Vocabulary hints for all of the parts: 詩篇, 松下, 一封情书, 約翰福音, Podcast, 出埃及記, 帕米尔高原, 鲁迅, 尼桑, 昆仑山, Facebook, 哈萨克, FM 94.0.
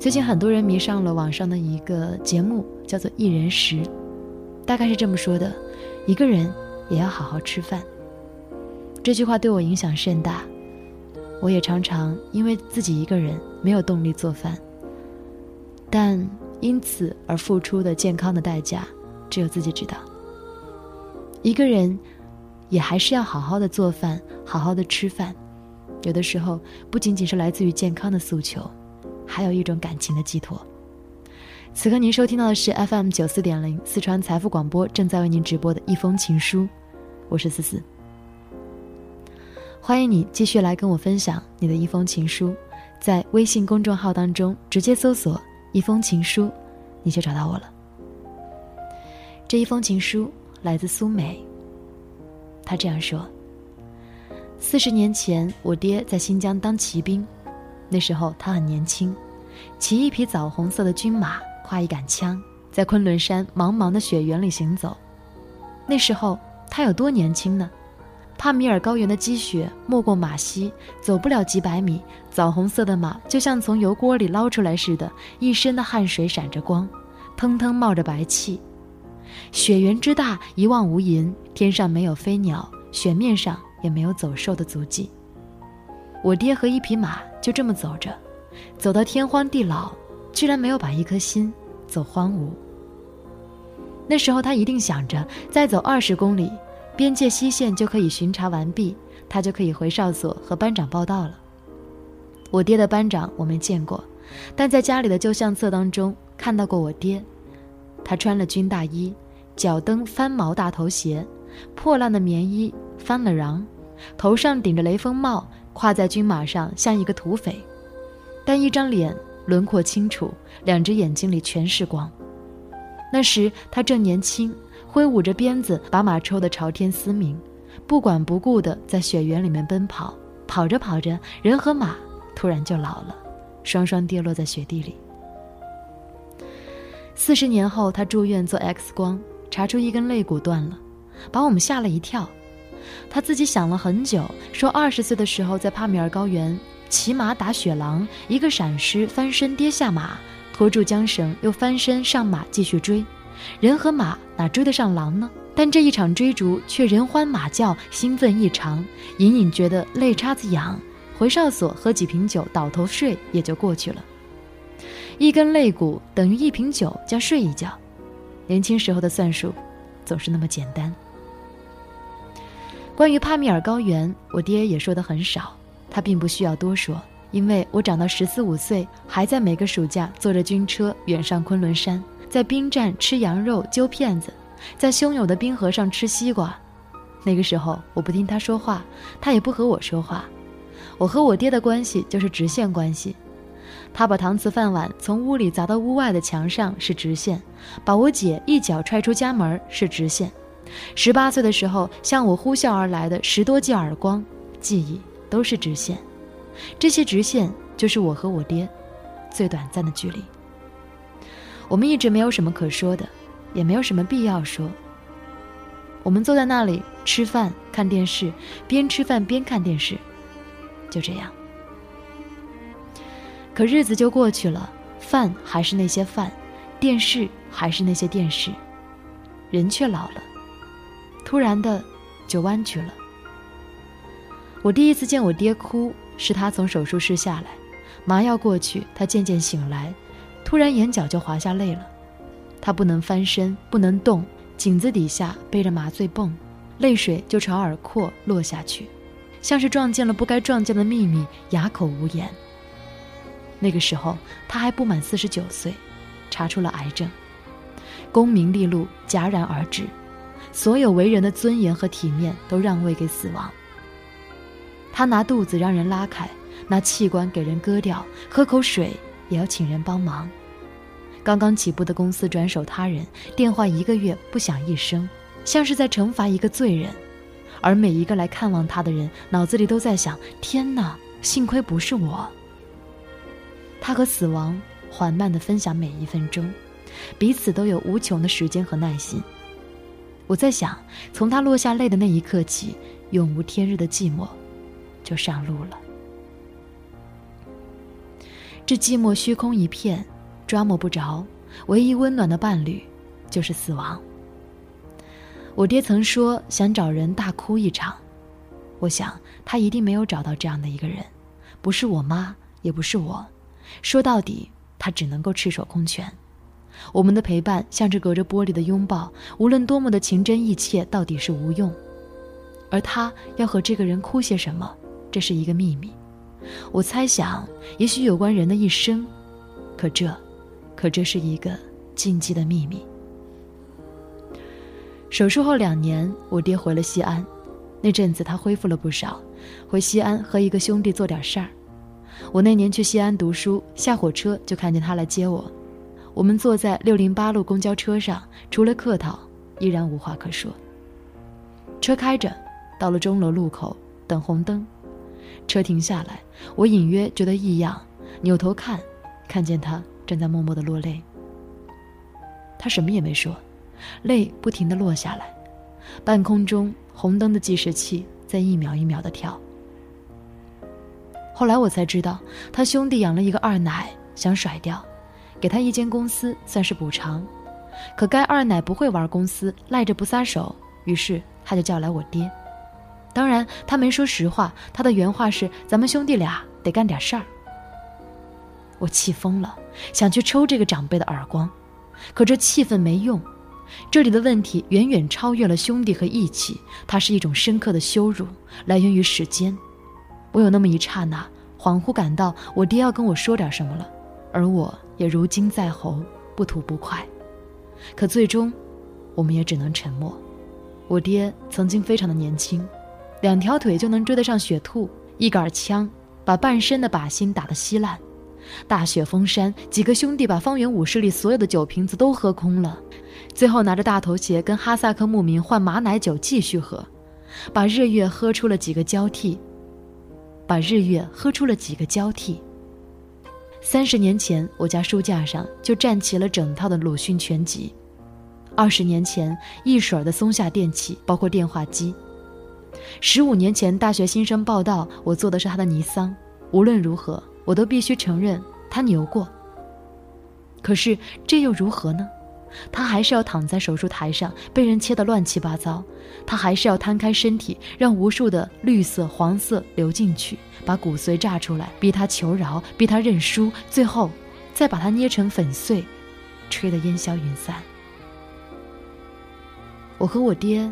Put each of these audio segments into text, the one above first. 最近很多人迷上了网上的一个节目，叫做一人食，大概是这么说的，一个人也要好好吃饭。这句话对我影响甚大，我也常常因为自己一个人没有动力做饭，但因此而付出的健康的代价只有自己知道。一个人也还是要好好的做饭，好好的吃饭，有的时候不仅仅是来自于健康的诉求，还有一种感情的寄托。此刻您收听到的是 FM 94.0 四川财富广播正在为您直播的一封情书，我是思思，欢迎你继续来跟我分享你的一封情书。在微信公众号当中直接搜索一封情书，你就找到我了。这一封情书来自苏梅，她这样说：40年前我爹在新疆当骑兵，那时候他很年轻，骑一匹枣红色的军马，挎一杆枪，在昆仑山茫茫的雪原里行走。那时候他有多年轻呢？帕米尔高原的积雪没过马膝，走不了几百米，枣红色的马就像从油锅里捞出来似的，一身的汗水闪着光，腾腾冒着白气。雪原之大，一望无垠，天上没有飞鸟，雪面上也没有走兽的足迹。我爹和一匹马就这么走着，走到天荒地老，居然没有把一颗心走荒芜。那时候他一定想着，再走20公里，边界西线就可以巡查完毕，他就可以回哨所和班长报到了。我爹的班长我没见过，但在家里的旧相册当中看到过我爹。他穿了军大衣，脚蹬翻毛大头鞋，破烂的棉衣翻了瓤，头上顶着雷锋帽，跨在军马上像一个土匪，但一张脸轮廓清楚，两只眼睛里全是光。那时他正年轻，挥舞着鞭子，把马抽得朝天嘶鸣，不管不顾地在雪原里面奔跑，跑着跑着，人和马突然就老了，双双跌落在雪地里。40年后他住院做 X 光，查出一根肋骨断了，把我们吓了一跳。他自己想了很久，说20岁的时候在帕米尔高原骑马打雪狼，一个闪失翻身跌下马，拖住缰绳又翻身上马继续追，人和马哪追得上狼呢？但这一场追逐却人欢马叫，兴奋异常，隐隐觉得肋叉子痒，回哨所喝几瓶酒倒头睡也就过去了。一根肋骨等于1瓶酒加睡一觉，年轻时候的算术总是那么简单。关于帕米尔高原，我爹也说得很少，他并不需要多说，因为我长到14、15岁，还在每个暑假坐着军车远上昆仑山，在冰站吃羊肉揪片子，在汹涌的冰河上吃西瓜。那个时候我不听他说话，他也不和我说话，我和我爹的关系就是直线关系。他把搪瓷饭碗从屋里砸到屋外的墙上是直线，把我姐一脚踹出家门是直线。18岁的时候，向我呼啸而来的10多记耳光，记忆都是直线。这些直线就是我和我爹最短暂的距离。我们一直没有什么可说的，也没有什么必要说。我们坐在那里吃饭看电视，边吃饭边看电视，就这样。可日子就过去了，饭还是那些饭，电视还是那些电视，人却老了，突然的就弯曲了。我第一次见我爹哭，是他从手术室下来，麻药过去，他渐渐醒来，突然眼角就滑下泪了。他不能翻身，不能动，颈子底下背着麻醉泵，泪水就朝耳廓落下去，像是撞见了不该撞见的秘密，哑口无言。那个时候他还不满49岁，查出了癌症，功名利禄戛然而止，所有为人的尊严和体面都让位给死亡。他拿肚子让人拉开，拿器官给人割掉，喝口水也要请人帮忙。刚刚起步的公司转手他人，电话1个月不响一声，像是在惩罚一个罪人。而每一个来看望他的人，脑子里都在想，天哪，幸亏不是我。他和死亡缓慢地分享每一分钟，彼此都有无穷的时间和耐心。我在想，从他落下泪的那一刻起，永无天日的寂寞就上路了。这寂寞虚空一片，抓摸不着，唯一温暖的伴侣就是死亡。我爹曾说想找人大哭一场，我想他一定没有找到这样的一个人，不是我妈，也不是我，说到底他只能够赤手空拳。我们的陪伴像是隔着玻璃的拥抱，无论多么的情真意切，到底是无用。而他要和这个人哭些什么，这是一个秘密。我猜想也许有关人的一生，可这是一个禁忌的秘密。手术后2年，我爹回了西安，那阵子他恢复了不少，回西安和一个兄弟做点事儿。我那年去西安读书，下火车就看见他来接我，我们坐在608路公交车上，除了客套依然无话可说。车开着到了钟楼路口，等红灯，车停下来，我隐约觉得异样，扭头看，看见他正在默默地落泪。他什么也没说，泪不停地落下来，半空中红灯的计时器在一秒一秒地跳。后来我才知道他兄弟养了一个二奶，想甩掉，给他一间公司算是补偿，可该二奶不会玩公司，赖着不撒手，于是他就叫来我爹。当然他没说实话，他的原话是咱们兄弟俩得干点事儿。我气疯了，想去抽这个长辈的耳光，可这气愤没用，这里的问题远远超越了兄弟和义气，它是一种深刻的羞辱，来源于时间。我有那么一刹那恍惚感到我爹要跟我说点什么了，而我也如鲠在喉，不吐不快。可最终我们也只能沉默。我爹曾经非常的年轻，2条腿就能追得上雪兔，一杆枪把半身的靶心打得稀烂，大雪封山，几个兄弟把方圆5市里所有的酒瓶子都喝空了，最后拿着大头鞋跟哈萨克牧民换马奶酒继续喝，把日月喝出了几个交替，30年前我家书架上就站齐了整套的鲁迅全集，20年前一水儿的松下电器，包括电话机，15年前大学新生报道，我坐的是他的尼桑。无论如何我都必须承认他牛过，可是这又如何呢？他还是要躺在手术台上被人切得乱七八糟，他还是要摊开身体让无数的绿色黄色流进去，把骨髓炸出来，逼他求饶，逼他认输，最后再把他捏成粉碎，吹得烟消云散。我和我爹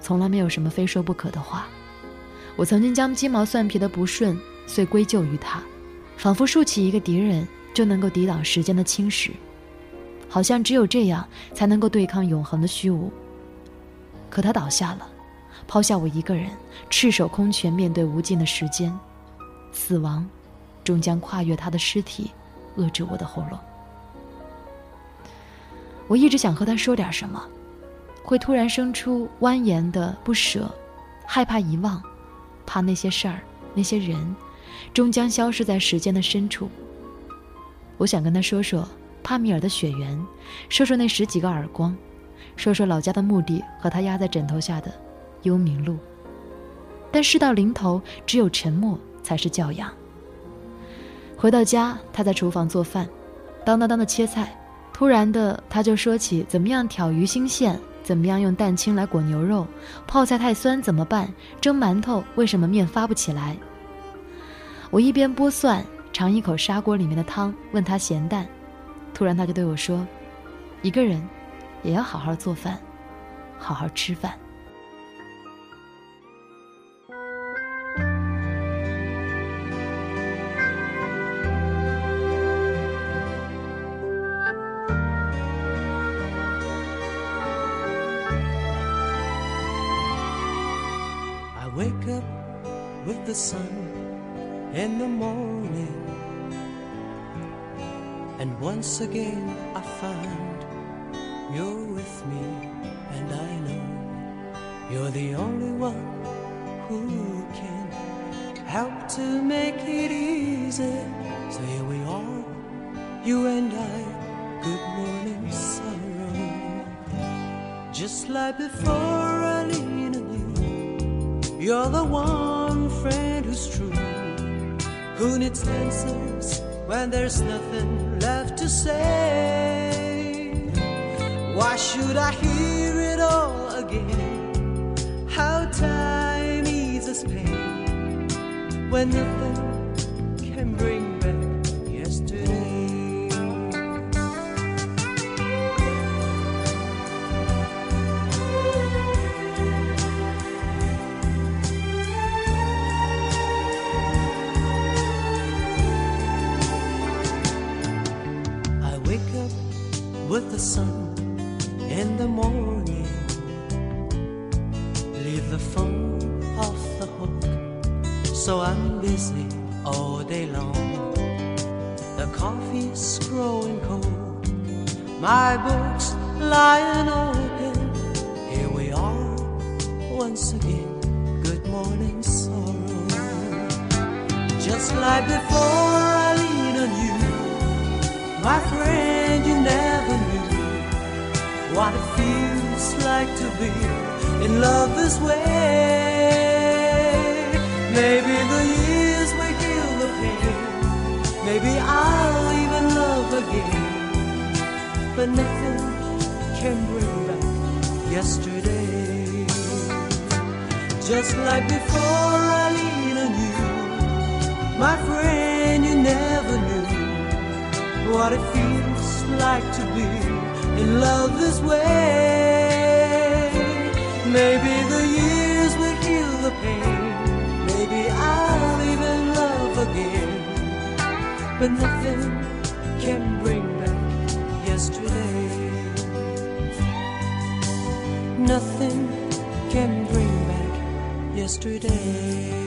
从来没有什么非说不可的话，我曾经将鸡毛蒜皮的不顺遂归咎于他，仿佛竖起一个敌人就能够抵挡时间的侵蚀，好像只有这样才能够对抗永恒的虚无。可他倒下了，抛下我一个人，赤手空拳面对无尽的时间，死亡终将跨越他的尸体，扼住我的喉咙。我一直想和他说点什么，会突然生出蜿蜒的不舍，害怕遗忘，怕那些事儿那些人终将消失在时间的深处。我想跟他说说帕米尔的血缘，说说那10几个耳光，说说老家的墓地和他压在枕头下的幽冥路，但事到临头，只有沉默才是教养。回到家，他在厨房做饭，当当当的切菜，突然的他就说起怎么样挑鱼新鲜，怎么样用蛋清来裹牛肉，泡菜太酸怎么办，蒸馒头为什么面发不起来。我一边剥蒜尝一口砂锅里面的汤，问他咸淡，突然他就对我说，一个人也要好好做饭，好好吃饭。I wake up with the sun in the morning, and once again I find you're with me, and I know you're the only one who can help to make it easy. So here we are, you and I, good morning sorrow. Just like before I lean on you, you're the one friend who's true, who needs answers when there's nothing left to say? Why should I hear it all again? How time eases pain when nothing can bring back yesterday.With the sun in the morning, leave the phone off the hook, so I'm busy all day long. The coffee's growing cold, my books lying open. Here we are once again, good morning sorrow. Just like before I lean on you, my friend, you neverWhat it feels like to be in love this way. Maybe the years may heal the pain, maybe I'll even love again, but nothing can bring back yesterday. Just like before I lean on you, my friend, you never knew what it feels like to be in love this way. Maybe the years will heal the pain, maybe I'll even love again, but nothing can bring back yesterday. Nothing can bring back yesterday.